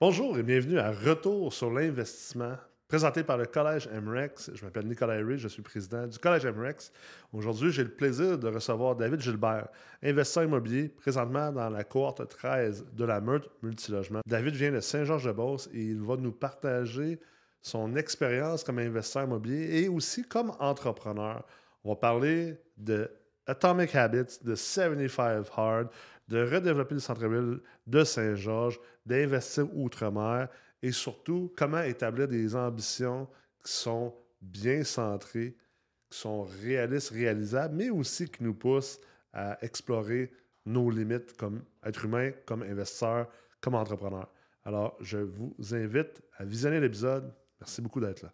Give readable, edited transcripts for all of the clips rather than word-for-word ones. Bonjour et bienvenue à Retour sur l'investissement, présenté par le Collège MREX. Je m'appelle Nicolas Ray, je suis président du Collège MREX. Aujourd'hui, j'ai le plaisir de recevoir David Gilbert, investisseur immobilier, présentement dans la cohorte 13 de la MREX Multilogement. David vient de Saint-Georges-de-Beauce et il va nous partager son expérience comme investisseur immobilier et aussi comme entrepreneur. On va parler de Atomic Habits, de 75 Hard, de redévelopper le centre-ville de Saint-Georges, d'investir outre-mer et surtout, comment établir des ambitions qui sont bien centrées, qui sont réalistes, réalisables, mais aussi qui nous poussent à explorer nos limites comme être humain, comme investisseur, comme entrepreneur. Alors, je vous invite à visionner l'épisode. Merci beaucoup d'être là.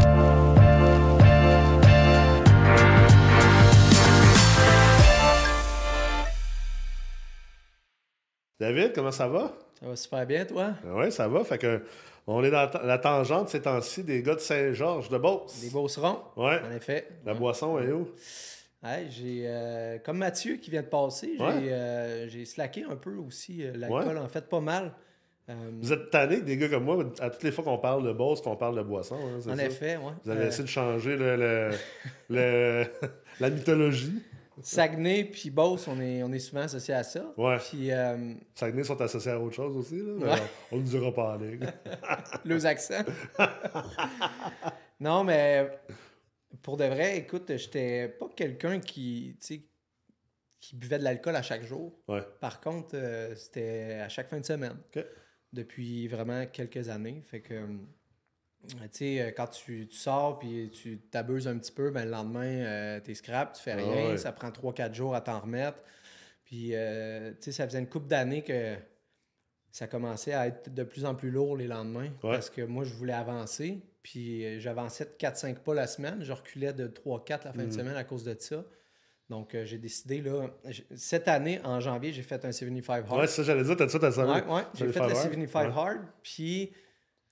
David, comment ça va? Ça va super bien, toi? Oui, ça va. Fait que on est dans la tangente ces temps-ci des gars de Saint-Georges-de-Beauce. Des Beaucerons, ouais. En effet. La boisson est où? Ouais, j'ai comme Mathieu qui vient de passer, j'ai slacké un peu aussi l'alcool, en fait, pas mal. Vous êtes tanné que des gars comme moi, à toutes les fois qu'on parle de Beauce, qu'on parle de boisson. Hein, c'est en ça? Effet, oui. Vous avez essayé de changer la mythologie. Saguenay puis Beauce, on est souvent associés à ça. Ouais. Puis, Saguenay sont associés à autre chose aussi, là, mais ouais. On ne dira pas en ligne. Leurs accents. Non, mais pour de vrai, écoute, j'étais pas quelqu'un qui buvait de l'alcool à chaque jour. Ouais. Par contre, c'était à chaque fin de semaine. Okay. Depuis vraiment quelques années. Fait que, tu sais, quand tu sors puis tu t'abuses un petit peu, ben, le lendemain, t'es scrap, tu fais rien, ça prend 3-4 jours à t'en remettre. Puis, tu sais, ça faisait une couple d'années que ça commençait à être de plus en plus lourd les lendemains. Ouais. Parce que moi, je voulais avancer. Puis, j'avançais de 4-5 pas la semaine. Je reculais de 3-4 la fin de semaine à cause de ça. Donc, j'ai décidé, là, cette année, en janvier, j'ai fait un 75 Hard. Ouais, ça, j'allais dire, t'as ça, t'as ça. Ouais, j'ai fait le 75 Hard. Puis,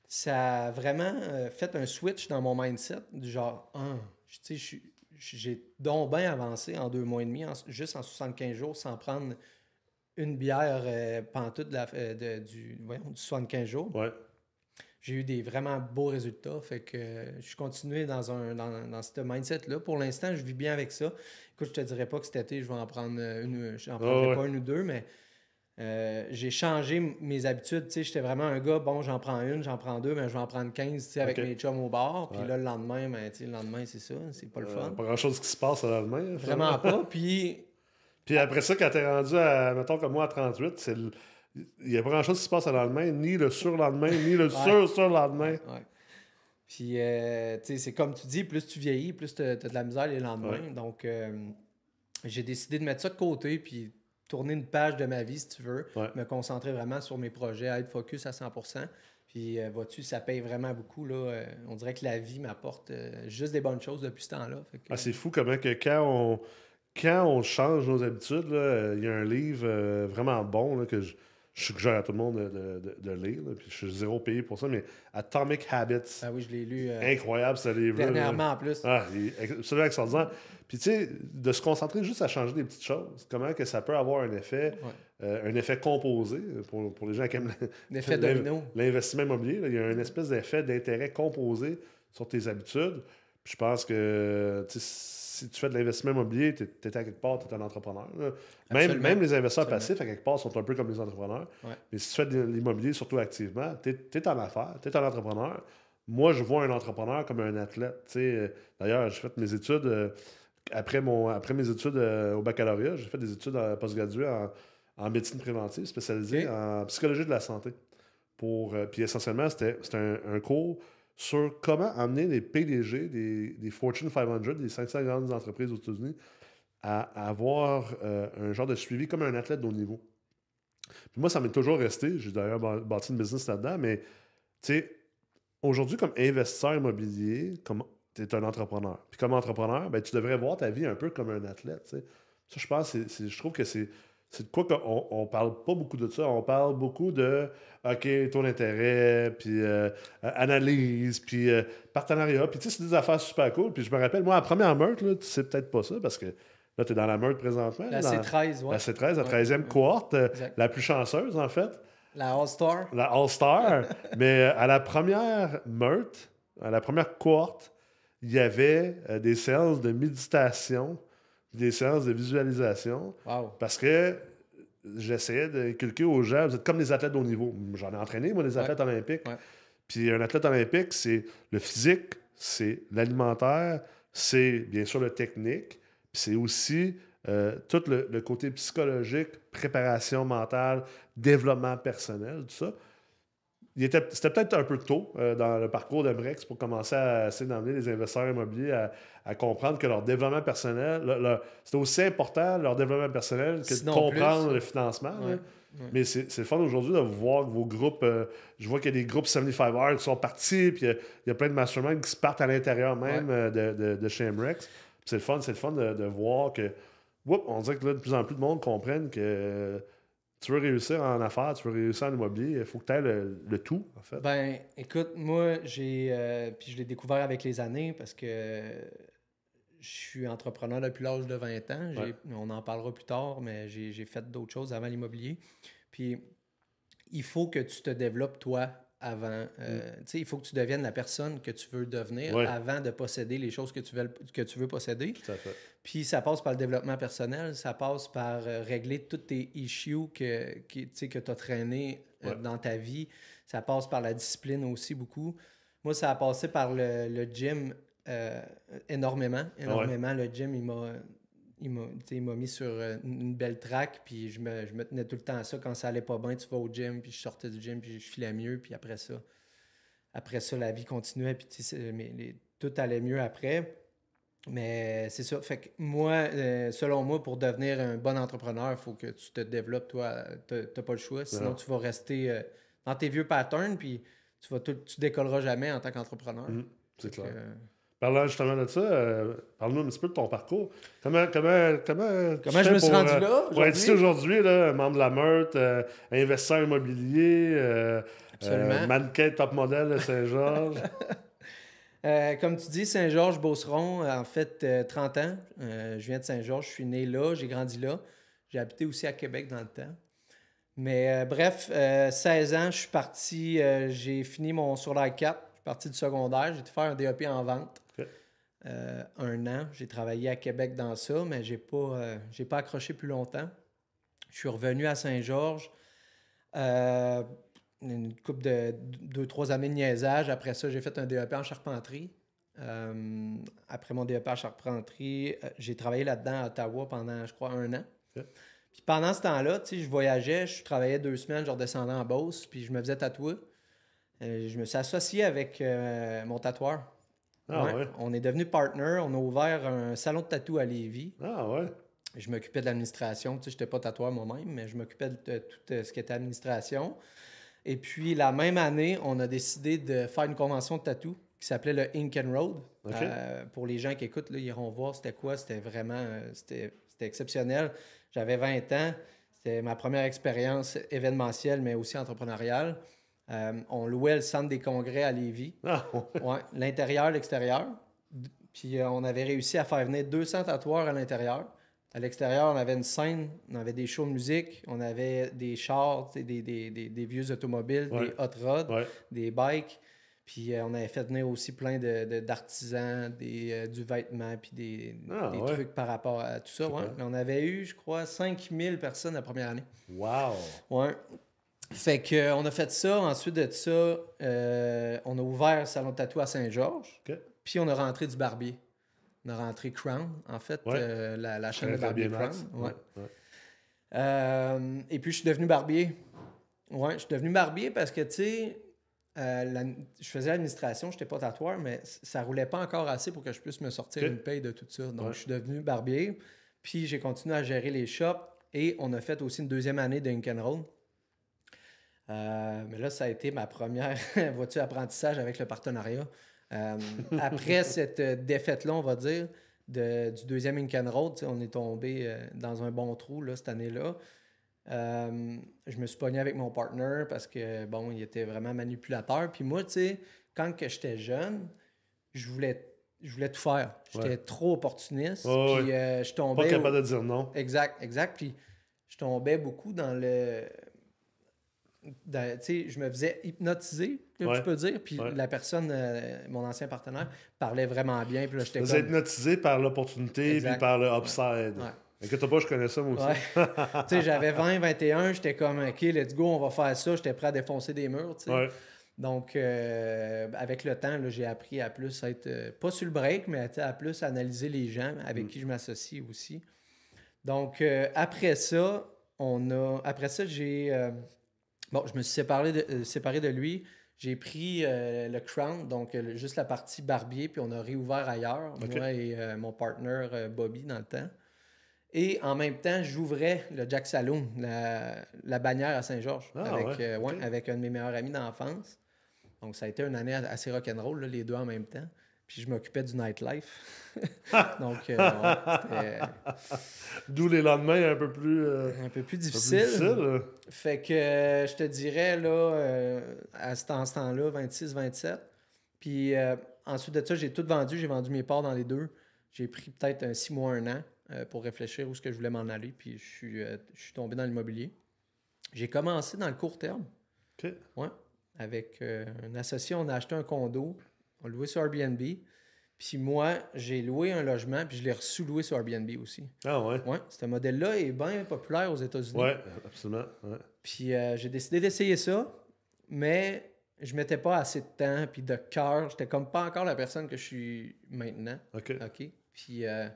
ça a vraiment fait un switch dans mon mindset du genre « Ah, tu sais, j'ai donc bien avancé en 2 mois et demi, juste en 75 jours, sans prendre une bière pantoute du 75 jours. Ouais. » J'ai eu des vraiment beaux résultats. Fait que je suis continué dans ce mindset-là. Pour l'instant, je vis bien avec ça. Écoute, je te dirais pas que cet été, je vais en prendre une. Je n'en prendrai pas une ou deux, mais... j'ai changé mes habitudes, tu sais, j'étais vraiment un gars, bon, j'en prends une, j'en prends deux, mais je vais en prendre 15, tu sais, avec mes chums au bar, puis là, le lendemain, c'est ça, c'est pas le fun. Pas grand-chose qui se passe le lendemain. Vraiment pas, puis après ça, quand t'es rendu, mettons comme moi, à 38, il n'y a pas grand-chose qui se passe le lendemain, ni le surlendemain, ni le sur-surlendemain. Ouais. Puis, tu sais, c'est comme tu dis, plus tu vieillis, plus t'as de la misère les lendemains, donc j'ai décidé de mettre ça de côté, puis tourner une page de ma vie, si tu veux, me concentrer vraiment sur mes projets, être focus à 100%. Puis, vois-tu, ça paye vraiment beaucoup. Là, on dirait que la vie m'apporte juste des bonnes choses depuis ce temps-là. Fait que, c'est fou comment que quand on change nos habitudes, il y a un livre vraiment bon là, que je suggère à tout le monde de lire. Là, puis je suis zéro payé pour ça, mais Atomic Habits. Ah oui, je l'ai lu. Incroyable, ce livre-là. Dernièrement, en plus. Ah, absolument extraordinaire. Puis, tu sais, de se concentrer juste à changer des petites choses. Comment que ça peut avoir un effet, un effet composé pour les gens qui aiment l'effet domino. L'investissement immobilier. Là, il y a une espèce d'effet d'intérêt composé sur tes habitudes. Puis je pense que, tu sais, si tu fais de l'investissement immobilier, tu es à quelque part, tu es un entrepreneur. Même les investisseurs passifs, à quelque part, sont un peu comme les entrepreneurs. Ouais. Mais si tu fais de l'immobilier, surtout activement, tu es en affaires, tu es un entrepreneur. Moi, je vois un entrepreneur comme un athlète. Tu sais, d'ailleurs, j'ai fait mes études... Après mes études au baccalauréat, j'ai fait des études postgraduées en médecine préventive, spécialisée en psychologie de la santé. Puis essentiellement, c'était un cours sur comment amener les PDG des Fortune 500, des 500 grandes entreprises aux États-Unis, à avoir un genre de suivi comme un athlète de haut niveau. Puis moi, ça m'est toujours resté. J'ai d'ailleurs bâti une business là-dedans, mais tu sais, aujourd'hui, comme investisseur immobilier, comme tu es un entrepreneur. Puis comme entrepreneur, ben, tu devrais voir ta vie un peu comme un athlète. T'sais. Ça, je pense, je trouve que c'est de quoi qu'on parle pas beaucoup de ça. On parle beaucoup de OK, ton intérêt, puis analyse, puis partenariat. Puis tu sais, c'est des affaires super cool. Puis je me rappelle, moi, la première meute, là, tu sais peut-être pas ça, parce que là, tu es dans la meute présentement. La C13, oui. La C13, la 13e cohorte, la plus chanceuse, en fait. La All-Star. La All-Star. Mais à la première meute, à la première cohorte, il y avait des séances de méditation, des séances de visualisation. Wow. Parce que j'essayais d'inculquer aux gens, vous êtes comme des athlètes de haut niveau. J'en ai entraîné, moi, des athlètes olympiques. Ouais. Puis un athlète olympique, c'est le physique, c'est l'alimentaire, c'est bien sûr le technique, puis c'est aussi tout le côté psychologique, préparation mentale, développement personnel, tout ça. C'était peut-être un peu tôt dans le parcours de MREX pour commencer à essayer d'emmener les investisseurs immobiliers à comprendre que leur développement personnel, c'est aussi important leur développement personnel que sinon de comprendre plus le financement. Ouais. Hein. Ouais. Mais c'est le fun aujourd'hui de voir vos groupes. Je vois qu'il y a des groupes 75 Hard qui sont partis, puis il y a plein de masterminds qui se partent à l'intérieur même de chez MREX. C'est le fun de voir que, on dirait que là, de plus en plus de monde comprennent que. Tu veux réussir en affaires, tu veux réussir en immobilier, il faut que tu aies le tout, en fait. Ben, écoute, moi, puis je l'ai découvert avec les années parce que je suis entrepreneur depuis l'âge de 20 ans. Ouais. On en parlera plus tard, mais j'ai fait d'autres choses avant l'immobilier. Puis, il faut que tu te développes, toi, avant. Tu sais, il faut que tu deviennes la personne que tu veux devenir avant de posséder les choses que tu veux posséder. Tout à fait. Puis ça passe par le développement personnel, ça passe par régler toutes tes issues que tu as traînées dans ta vie. Ça passe par la discipline aussi beaucoup. Moi, ça a passé par le gym énormément. Ouais. Le gym, il m'a mis sur une belle track, puis je me tenais tout le temps à ça. Quand ça allait pas bien, tu vas au gym, puis je sortais du gym, puis je filais mieux, puis après ça, la vie continuait, puis tout allait mieux après. Mais c'est ça. Fait que moi, selon moi, pour devenir un bon entrepreneur, il faut que tu te développes, toi. Tu n'as pas le choix. Sinon, tu vas rester dans tes vieux patterns, puis tu décolleras jamais en tant qu'entrepreneur. C'est clair. Parlant justement de ça, parle-nous un petit peu de ton parcours. Comment je me suis rendu là? Pour être ici aujourd'hui, là, membre de la meute, investisseur immobilier, mannequin top modèle de Saint-Georges. Comme tu dis, Saint-Georges-Beauceron, en fait, 30 ans. Je viens de Saint-Georges, je suis né là, j'ai grandi là. J'ai habité aussi à Québec dans le temps. Mais 16 ans, je suis parti, j'ai fini mon secondaire 4, je suis parti du secondaire, j'ai été faire un DEP en vente. Un an, j'ai travaillé à Québec dans ça, mais j'ai pas accroché plus longtemps. Je suis revenu à Saint-Georges. Une couple de 2-3 années de niaisage. Après ça, j'ai fait un DEP en charpenterie. Après mon DEP en charpenterie, j'ai travaillé là-dedans à Ottawa pendant, je crois, un an. Okay. Puis pendant ce temps-là, tu sais, je voyageais, je travaillais 2 semaines, je redescendais en Beauce, puis je me faisais tatouer. Je me suis associé avec mon tatoueur. Ah, ouais. On est devenu partner. On a ouvert un salon de tatou à Lévis. Ah ouais. Je m'occupais de l'administration. Tu sais, je n'étais pas tatoueur moi-même, mais je m'occupais de tout ce qui était administration. Et puis, la même année, on a décidé de faire une convention de tatou qui s'appelait le Ink and Road. Okay. Pour les gens qui écoutent, là, ils iront voir c'était quoi. C'était vraiment c'était exceptionnel. J'avais 20 ans. C'était ma première expérience événementielle, mais aussi entrepreneuriale. On louait le centre des congrès à Lévis. Ah, ouais. Ouais, l'intérieur, l'extérieur. Puis, on avait réussi à faire venir 200 tatoueurs à l'intérieur. À l'extérieur, on avait une scène, on avait des shows de musique, on avait des chars, des vieux automobiles, des hot rods, des bikes. Puis on avait fait venir aussi plein d'artisans, du vêtement, puis des trucs par rapport à tout ça. Ouais. Mais on avait eu, je crois, 5000 personnes la première année. Wow! Ouais. Fait qu'on a fait ça. Ensuite de ça, on a ouvert le salon de tatou à Saint-Georges. Okay. Puis on a rentré du barbier. On a rentré Crown, en fait, la chaîne de barbier Crown. Ouais. Et puis, je suis devenu barbier. Ouais, je suis devenu barbier parce que, tu sais, je faisais l'administration, je n'étais pas tatoueur, mais ça ne roulait pas encore assez pour que je puisse me sortir une paye de tout ça. Donc, je suis devenu barbier. Puis, j'ai continué à gérer les shops et on a fait aussi une deuxième année de Ink and Roll. Mais là, ça a été ma première voiture apprentissage avec le partenariat. Après cette défaite-là, on va dire, du deuxième Ink and Road, on est tombé dans un bon trou là, cette année-là. Je me suis pogné avec mon partner parce que, il était vraiment manipulateur. Puis moi, tu sais, quand j'étais jeune, je voulais tout faire. J'étais trop opportuniste. Oh, puis je tombais... Pas capable de dire non. Exact. Puis je tombais beaucoup dans le... je me faisais hypnotiser, là, ouais, tu peux dire, puis la personne, mon ancien partenaire, parlait vraiment bien, puis là, j'étais comme... Tu faisais hypnotiser par l'opportunité, puis par le upside. Ouais. Inquiète pas, je connais ça, moi aussi. Ouais. Tu sais, j'avais 20, 21, j'étais comme, OK, let's go, on va faire ça, j'étais prêt à défoncer des murs, tu sais. Ouais. Donc, avec le temps, là, j'ai appris à plus être, pas sur le break, mais à plus analyser les gens avec qui je m'associe aussi. Donc, après ça, j'ai... Bon, je me suis séparé de lui. J'ai pris le Crown, donc juste la partie barbier, puis on a réouvert ailleurs, moi et mon partner Bobby dans le temps. Et en même temps, j'ouvrais le Jack Saloon, la bannière à Saint-Georges, avec un de mes meilleurs amis d'enfance. Donc, ça a été une année assez rock'n'roll, là, les deux en même temps. Puis je m'occupais du nightlife. Donc, d'où les lendemains un peu plus difficiles. Fait que je te dirais, là, à ce temps-là, 26, 27. Puis ensuite de ça, j'ai tout vendu. J'ai vendu mes parts dans les deux. J'ai pris peut-être un 6 mois, 1 an pour réfléchir où est-ce que je voulais m'en aller. Puis je suis tombé dans l'immobilier. J'ai commencé dans le court terme. OK. Ouais. Avec un associé, on a acheté un condo. On le louait sur Airbnb. Puis moi, j'ai loué un logement, puis je l'ai sous-loué sur Airbnb aussi. Ah ouais? Oui, ce modèle-là est bien populaire aux États-Unis. Oui, absolument. Ouais. Puis j'ai décidé d'essayer ça, mais je ne mettais pas assez de temps, puis de cœur. J'étais comme pas encore la personne que je suis maintenant. OK. Okay? Puis après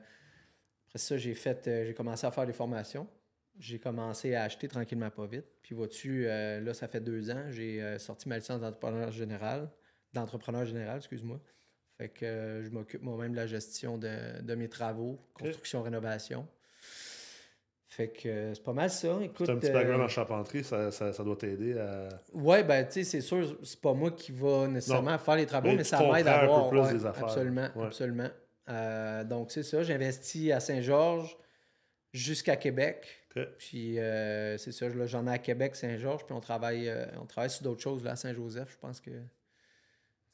ça, j'ai commencé à faire des formations. J'ai commencé à acheter tranquillement, pas vite. Puis vois-tu, là, ça fait 2 ans, j'ai sorti ma licence d'entrepreneur général, excuse-moi. Fait que je m'occupe moi-même de la gestion de mes travaux, construction, rénovation. Fait que c'est pas mal ça. Écoute, c'est un petit background en charpenterie, ça doit t'aider à... Oui, ben tu sais, c'est sûr, c'est pas moi qui va nécessairement faire les travaux, mais ça m'aide à avoir... plus des affaires. Absolument, absolument. Donc c'est ça, j'investis à Saint-Georges jusqu'à Québec. Okay. Puis c'est ça, là, j'en ai à Québec, Saint-Georges, puis on travaille sur d'autres choses là, à Saint-Joseph, je pense que...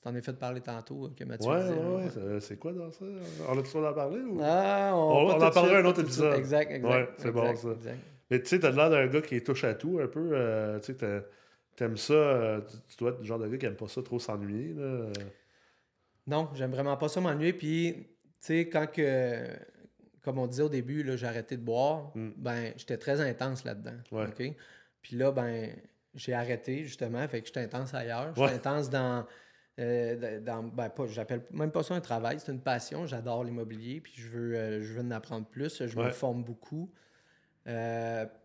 T'en as fait parler tantôt que Mathieu disait. Oui, c'est quoi dans ça? On a toujours en parlé? Ou... Ah, on en parlera un autre épisode. Exact. Ouais, c'est bon ça. Exact. Mais tu sais, t'as l'air d'un gars qui touche à tout un peu. Tu sais, t'aimes ça. Tu dois être le genre de gars qui aime pas ça trop s'ennuyer. Là. Non, j'aime vraiment pas ça m'ennuyer. Puis, tu sais, quand que, comme on disait au début, là, j'ai arrêté de boire, ben j'étais très intense là-dedans. Ouais. Okay? Puis là, ben j'ai arrêté justement, fait que j'étais intense ailleurs. J'étais intense dans... j'appelle même pas ça un travail, c'est une passion. J'adore l'immobilier, puis je veux en apprendre plus. Je me forme beaucoup,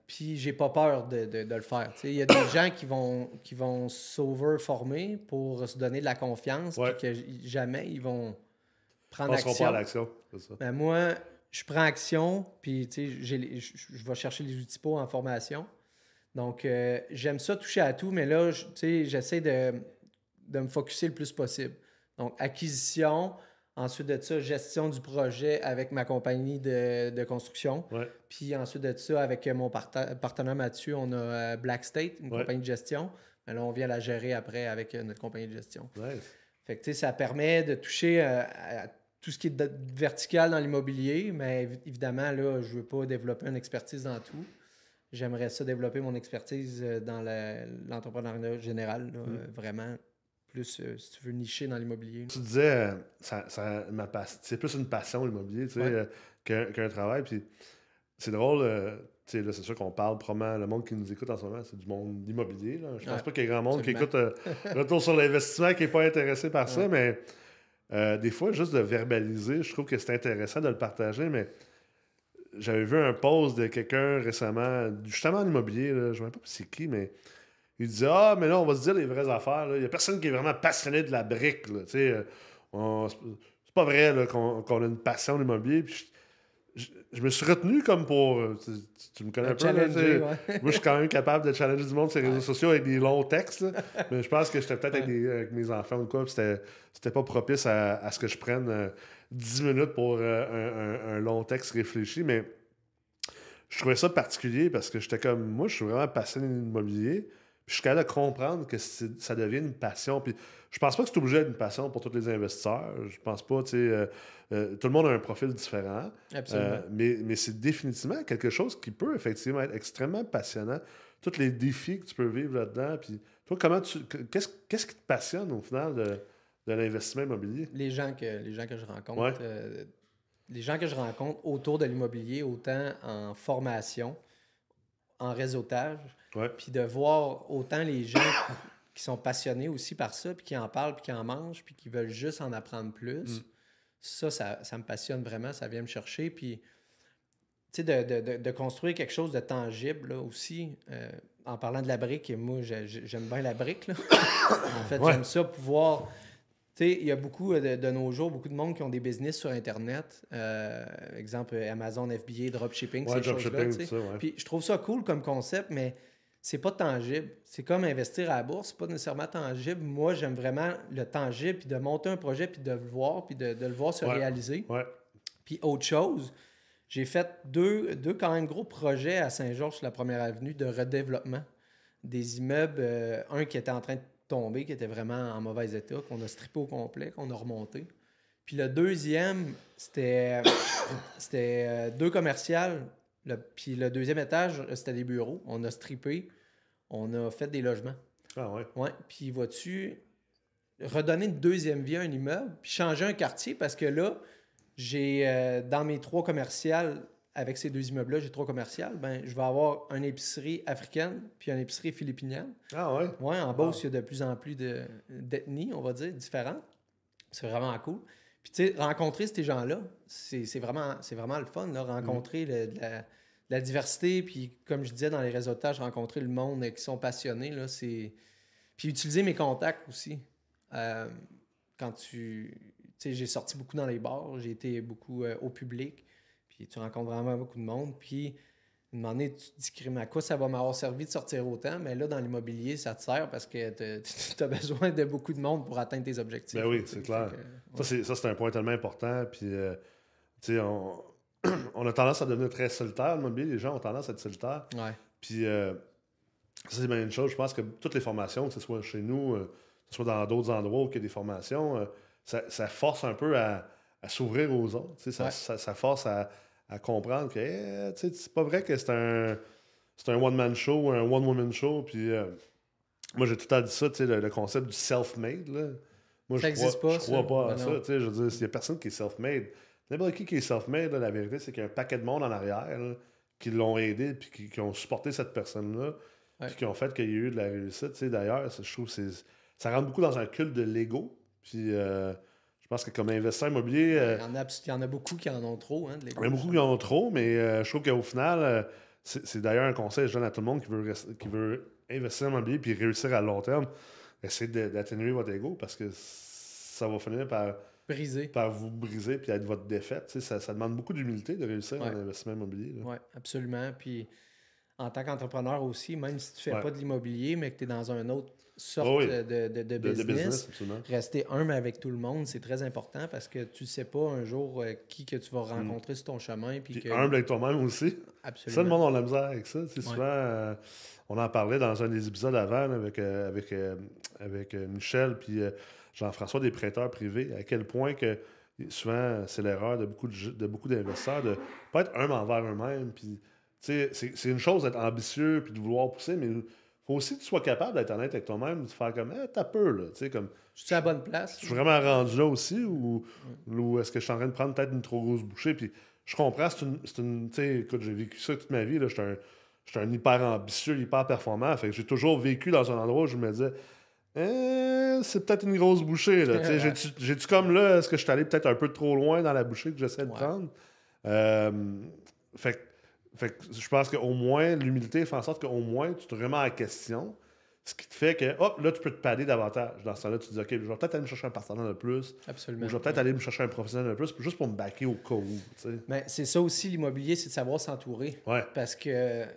puis j'ai pas peur de le faire. Il y a des gens qui vont s'overformer pour se donner de la confiance, puis que jamais ils vont prendre action. Pas à l'action, c'est ça. Ben moi, je prends action, puis je vais chercher les outils pour en formation. Donc j'aime ça toucher à tout, mais là, j'essaie de me focusser le plus possible. Donc, acquisition, ensuite de ça, gestion du projet avec ma compagnie de construction. Ouais. Puis ensuite de ça, avec mon partenaire Mathieu, on a Black State, une compagnie de gestion. Mais là, on vient la gérer après avec notre compagnie de gestion. Nice. Fait que, tu sais, ça permet de toucher à tout ce qui est vertical dans l'immobilier, mais évidemment, là, je ne veux pas développer une expertise dans tout. J'aimerais ça développer mon expertise dans l'entrepreneuriat général, là, vraiment. Plus, si tu veux, nicher dans l'immobilier. Tu disais, c'est plus une passion, l'immobilier, tu sais, qu'un travail. Puis c'est drôle, tu sais, là, c'est sûr qu'on parle probablement, le monde qui nous écoute en ce moment, c'est du monde immobilier. Là. Je pense pas qu'il y ait grand monde qui écoute Retour sur l'investissement qui n'est pas intéressé par ça, mais des fois, juste de verbaliser, je trouve que c'est intéressant de le partager, mais j'avais vu un post de quelqu'un récemment, justement en immobilier, là, je ne sais pas c'est qui, mais... Il dit « Ah, mais là, on va se dire les vraies affaires. Là. Il n'y a personne qui est vraiment passionné de la brique. Là. C'est pas vrai là, qu'on a une passion de l'immobilier. » Je me suis retenu comme pour... Tu me connais un peu. Là, moi, je suis quand même capable de challenger du monde sur les réseaux sociaux avec des longs textes. Là. Mais je pense que j'étais peut-être avec mes enfants ou quoi. C'était pas propice à ce que je prenne 10 minutes pour un long texte réfléchi. Mais je trouvais ça particulier parce que j'étais comme... Moi, je suis vraiment passionné de l'immobilier. Je suis capable de comprendre que ça devient une passion. Puis, je pense pas que c'est obligé d'être une passion pour tous les investisseurs. Je pense pas, tu sais... tout le monde a un profil différent. Absolument. Mais c'est définitivement quelque chose qui peut effectivement être extrêmement passionnant. tous les défis que tu peux vivre là-dedans. Puis toi, comment tu. Qu'est-ce qui te passionne au final de l'investissement immobilier? Les gens que je rencontre. Ouais. Les gens que je rencontre autour de l'immobilier, autant en formation, en réseautage, puis de voir autant les gens qui sont passionnés aussi par ça, puis qui en parlent, puis qui en mangent, puis qui veulent juste en apprendre plus, ça me passionne vraiment, ça vient me chercher. Puis, tu sais, de construire quelque chose de tangible là, aussi, en parlant de la brique, et moi, j'aime bien la brique, là. En fait, j'aime ça pouvoir... Tu sais, il y a beaucoup de nos jours, beaucoup de monde qui ont des business sur Internet. Exemple, Amazon, FBA, dropshipping, ces choses-là. Puis je trouve ça cool comme concept, mais c'est pas tangible. C'est comme investir à la bourse, c'est pas nécessairement tangible. Moi, j'aime vraiment le tangible, puis de monter un projet, puis de le voir, puis de le voir se réaliser. Puis autre chose, j'ai fait deux quand même gros projets à Saint-Georges sur la Première Avenue de redéveloppement des immeubles. Un qui était en train de tombé, qui était vraiment en mauvais état, qu'on a strippé au complet, qu'on a remonté. Puis le deuxième, c'était deux commerciales. Puis le deuxième étage, c'était des bureaux. On a strippé. On a fait des logements. Ah ouais? Ouais. Puis vois-tu, redonner une deuxième vie à un immeuble, puis changer un quartier, parce que là, j'ai dans mes trois commerciales, avec ces deux immeubles-là, j'ai trois commerciales, ben, je vais avoir une épicerie africaine puis une épicerie philippinienne. Ah ouais? Oui, en Beauce, il y a de plus en plus d'ethnies, on va dire, différentes. C'est vraiment cool. Puis, tu sais, rencontrer ces gens-là, c'est vraiment le fun, là, rencontrer la diversité. Puis, comme je disais dans les réseautages, rencontrer le monde qui sont passionnés, là, c'est... Puis, utiliser mes contacts aussi. Quand tu... Tu sais, j'ai sorti beaucoup dans les bars, j'ai été beaucoup au public. Puis tu rencontres vraiment beaucoup de monde. Puis, à un moment donné, tu te dis, crime, à quoi ça va m'avoir servi de sortir autant? Mais là, dans l'immobilier, ça te sert parce que tu as besoin de beaucoup de monde pour atteindre tes objectifs. Ben oui, c'est clair. Que, ça, c'est un point tellement important. Puis, tu sais, on a tendance à devenir très solitaire. L'immobilier, les gens ont tendance à être solitaires. Ouais. Puis, ça, c'est bien une chose. Je pense que toutes les formations, que ce soit chez nous, que ce soit dans d'autres endroits où il y a des formations, ça force un peu à s'ouvrir aux autres. Tu sais, ça force à comprendre que c'est pas vrai que c'est un one-man show, un one-woman show. Puis moi, j'ai tout le temps dit ça, le concept du self-made. Là. Moi, je crois pas à ça. Je veux dire, s'il y a personne qui est self-made, n'importe qui est self-made, là, la vérité, c'est qu'il y a un paquet de monde en arrière là, qui l'ont aidé puis qui ont supporté cette personne-là puis qui ont fait qu'il y a eu de la réussite. T'sais, d'ailleurs, je trouve que ça rentre beaucoup dans un culte de l'ego. Puis... je pense que comme investisseur immobilier... Il y en a beaucoup qui en ont trop. Hein, de l'égo. Il y en a beaucoup qui en ont trop, mais je trouve qu'au final, c'est d'ailleurs un conseil que je donne à tout le monde qui veut investir en immobilier puis réussir à long terme. Essayez d'atténuer votre ego parce que ça va finir par vous briser puis être votre défaite. Ça demande beaucoup d'humilité de réussir en investissement immobilier. Oui, absolument. Puis en tant qu'entrepreneur aussi, même si tu ne fais pas de l'immobilier, mais que tu es dans un autre... sorte de business. Rester humble avec tout le monde, c'est très important parce que tu ne sais pas un jour qui que tu vas rencontrer sur ton chemin. Puis humble avec toi-même aussi. Absolument. Ça, le monde a la misère avec ça. Souvent, on en parlait dans un des épisodes avant là, avec Michel puis Jean-François des prêteurs privés, à quel point que souvent, c'est l'erreur de beaucoup d'investisseurs de ne pas être humble envers eux-mêmes. Puis, c'est une chose d'être ambitieux puis de vouloir pousser, mais... faut aussi que tu sois capable d'être honnête avec toi-même, de faire comme t'as peur là, tu sais, comme je suis à la bonne place. Je suis vraiment rendu là aussi ou est-ce que je suis en train de prendre peut-être une trop grosse bouchée? Puis je comprends, c'est une tu sais, écoute, j'ai vécu ça toute ma vie là, j'étais un hyper ambitieux, hyper performant, fait que j'ai toujours vécu dans un endroit où je me disais c'est peut-être une grosse bouchée là, tu sais, j'ai-tu comme là, est-ce que je suis allé peut-être un peu trop loin dans la bouchée que j'essaie de prendre? Fait que je pense qu'au moins, l'humilité fait en sorte qu'au moins, tu te remets en question. Ce qui te fait que, hop, là, tu peux te padder davantage. Dans ce temps-là, tu te dis, OK, je vais peut-être aller me chercher un partenaire de plus. Absolument. Ou je vais peut-être aller me chercher un professionnel de plus, juste pour me backer au cas où. Tu sais. Ben, c'est ça aussi, l'immobilier, c'est de savoir s'entourer. Ouais. Parce que, tu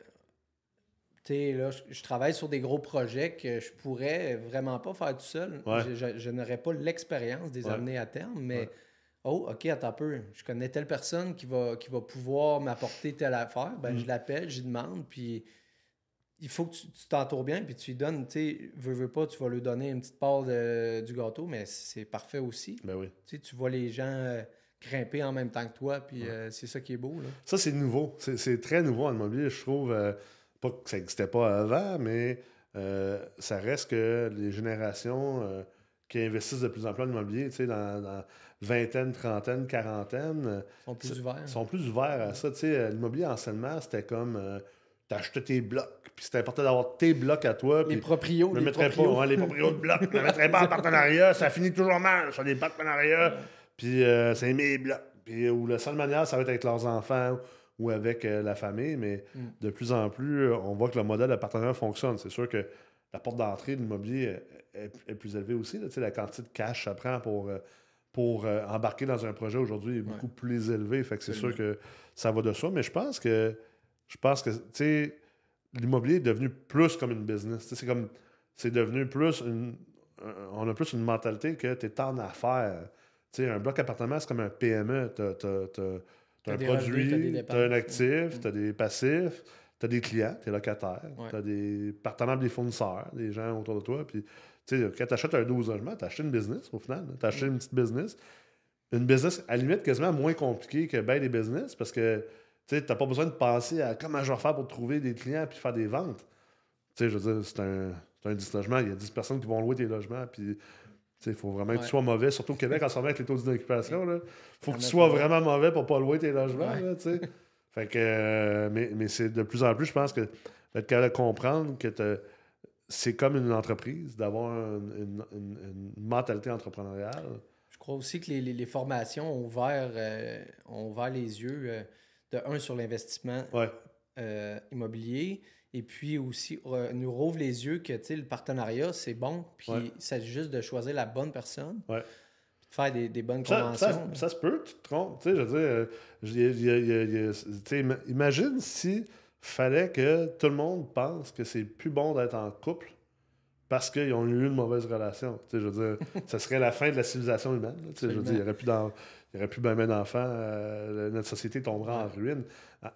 sais, là, je travaille sur des gros projets que je pourrais vraiment pas faire tout seul. Ouais. Je n'aurais pas l'expérience de les amener à terme, mais... Ouais. Oh, OK, attends un peu. Je connais telle personne qui va pouvoir m'apporter telle affaire. Ben, je l'appelle, j'y demande. Puis il faut que tu t'entoures bien. Puis tu lui donnes, tu sais, veux pas, tu vas lui donner une petite part du gâteau, mais c'est parfait aussi. Ben oui. Tu sais, tu vois les gens grimper en même temps que toi. Puis c'est ça qui est beau. Là. Ça, c'est nouveau. C'est très nouveau en immobilier, je trouve. Pas que ça n'existait pas avant, mais ça reste que les générations qui investissent de plus en plus en immobilier, tu sais, dans vingtaine, trentaine, quarantaine, sont plus ouverts. Sont plus ouverts à ça. Tu sais, l'immobilier en Seine-Marie, c'était comme t'achetais tes blocs, puis c'était important d'avoir tes blocs à toi. Les proprios. Les proprios. Pas, hein, les proprios de blocs, je ne me mettrais pas en partenariat, ça finit toujours mal sur des partenariats. Puis c'est mes blocs. Puis la seule manière, ça va être avec leurs enfants ou avec la famille, mais de plus en plus, on voit que le modèle de partenariat fonctionne. C'est sûr que la porte d'entrée de l'immobilier est plus élevée aussi. Là, la quantité de cash ça prend pour embarquer dans un projet aujourd'hui est beaucoup plus élevée. Fait que c'est sûr que ça va de soi, mais je pense que l'immobilier est devenu plus comme une business. C'est devenu plus une... On a plus une mentalité que tu es en affaires. T'sais, un bloc appartement, c'est comme un PME. T'as un produit, t'as un actif, t'as des passifs, t'as des clients, t'es locataire, t'as des partenaires, des fournisseurs, des gens autour de toi. Puis, quand t'achètes un 12 logements, t'as acheté une business au final. T'as acheté une petite business. Une business, à la limite, quasiment moins compliquée que bien des business parce que t'as pas besoin de penser à comment je vais faire pour trouver des clients puis faire des ventes. T'sais, je veux dire, c'est un 10 logements, il y a 10 personnes qui vont louer tes logements. Puis, il faut vraiment que tu sois mauvais, surtout au Québec, en ce moment avec les taux d'occupation. Il faut que tu sois vraiment mauvais pour ne pas louer tes logements. Ouais. Là, fait que, mais c'est de plus en plus, je pense que d'être capable de comprendre que c'est comme une entreprise, d'avoir une mentalité entrepreneuriale. Je crois aussi que les formations ont ouvert les yeux de un sur l'investissement immobilier. Et puis aussi, nous rouvre les yeux que le partenariat, c'est bon. Puis il s'agit juste de choisir la bonne personne, de faire des bonnes conventions. Ça se peut, tu te trompes. Je veux dire, imagine s'il fallait que tout le monde pense que c'est plus bon d'être en couple parce qu'ils ont eu une mauvaise relation. Je veux dire, ça serait la fin de la civilisation humaine. Je veux dire, il n'y aurait plus ben d'enfants. Notre société tomberait en ruine.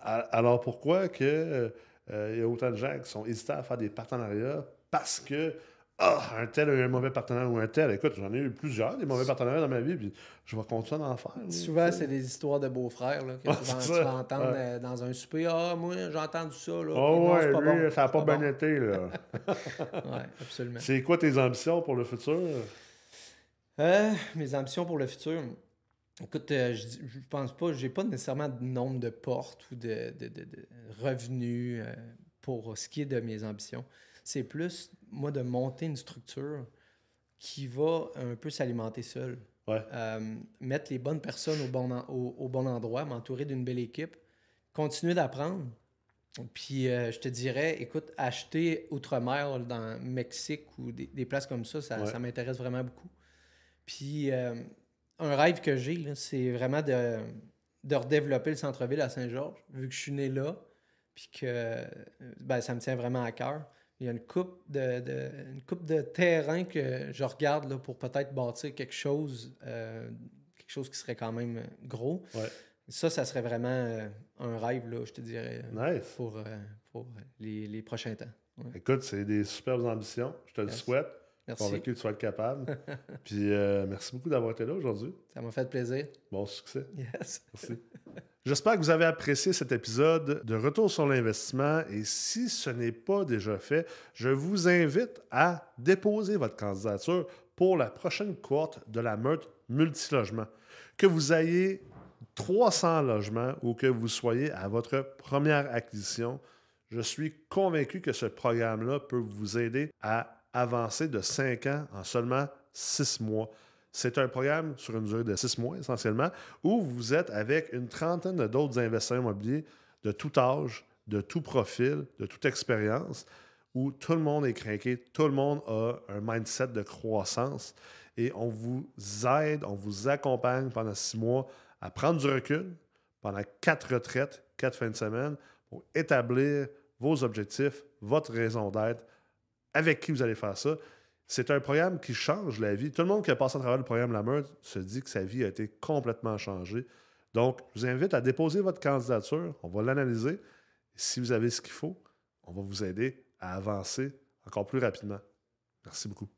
Alors pourquoi que... Il y a autant de gens qui sont hésités à faire des partenariats parce que un tel a eu un mauvais partenaire ou un tel. Écoute, j'en ai eu plusieurs des mauvais partenaires dans ma vie, puis je vais continuer d'en faire. Souvent, c'est des histoires de beaux-frères que tu vas entendre dans un souper. Moi, j'ai entendu ça. Là, c'est pas bon. Ça n'a pas bien été. Oui, absolument. C'est quoi tes ambitions pour le futur? Mes ambitions pour le futur. Écoute, je pense pas, j'ai pas nécessairement de nombre de portes ou de revenus pour ce qui est de mes ambitions. C'est plus, moi, de monter une structure qui va un peu s'alimenter seule. Ouais. Mettre les bonnes personnes au bon endroit, m'entourer d'une belle équipe, continuer d'apprendre. Puis je te dirais, écoute, acheter outre-mer dans le Mexique ou des places comme ça, ça m'intéresse vraiment beaucoup. Puis... un rêve que j'ai, là, c'est vraiment de redévelopper le centre-ville à Saint-Georges, vu que je suis né là, puis que ça me tient vraiment à cœur. Il y a une coupe de terrain que je regarde là, pour peut-être bâtir quelque chose qui serait quand même gros. Ouais. Ça serait vraiment un rêve, là, je te dirais, nice. pour les prochains temps. Ouais. Écoute, c'est des superbes ambitions. Je te le souhaite. Merci. Convaincu que tu sois capable. Puis merci beaucoup d'avoir été là aujourd'hui. Ça m'a fait plaisir. Bon succès. Yes. Merci. J'espère que vous avez apprécié cet épisode de Retour sur l'investissement. Et si ce n'est pas déjà fait, je vous invite à déposer votre candidature pour la prochaine cohorte de la meute multilogement. Que vous ayez 300 logements ou que vous soyez à votre première acquisition, je suis convaincu que ce programme-là peut vous aider à avancé de 5 ans en seulement 6 mois. C'est un programme sur une durée de 6 mois essentiellement, où vous êtes avec une trentaine d'autres investisseurs immobiliers de tout âge, de tout profil, de toute expérience, où tout le monde est craqué, tout le monde a un mindset de croissance et on vous aide, on vous accompagne pendant 6 mois à prendre du recul pendant 4 retraites, 4 fins de semaine pour établir vos objectifs, votre raison d'être, avec qui vous allez faire ça. C'est un programme qui change la vie. Tout le monde qui a passé à travers le programme La Meute se dit que sa vie a été complètement changée. Donc, je vous invite à déposer votre candidature. On va l'analyser. Si vous avez ce qu'il faut, on va vous aider à avancer encore plus rapidement. Merci beaucoup.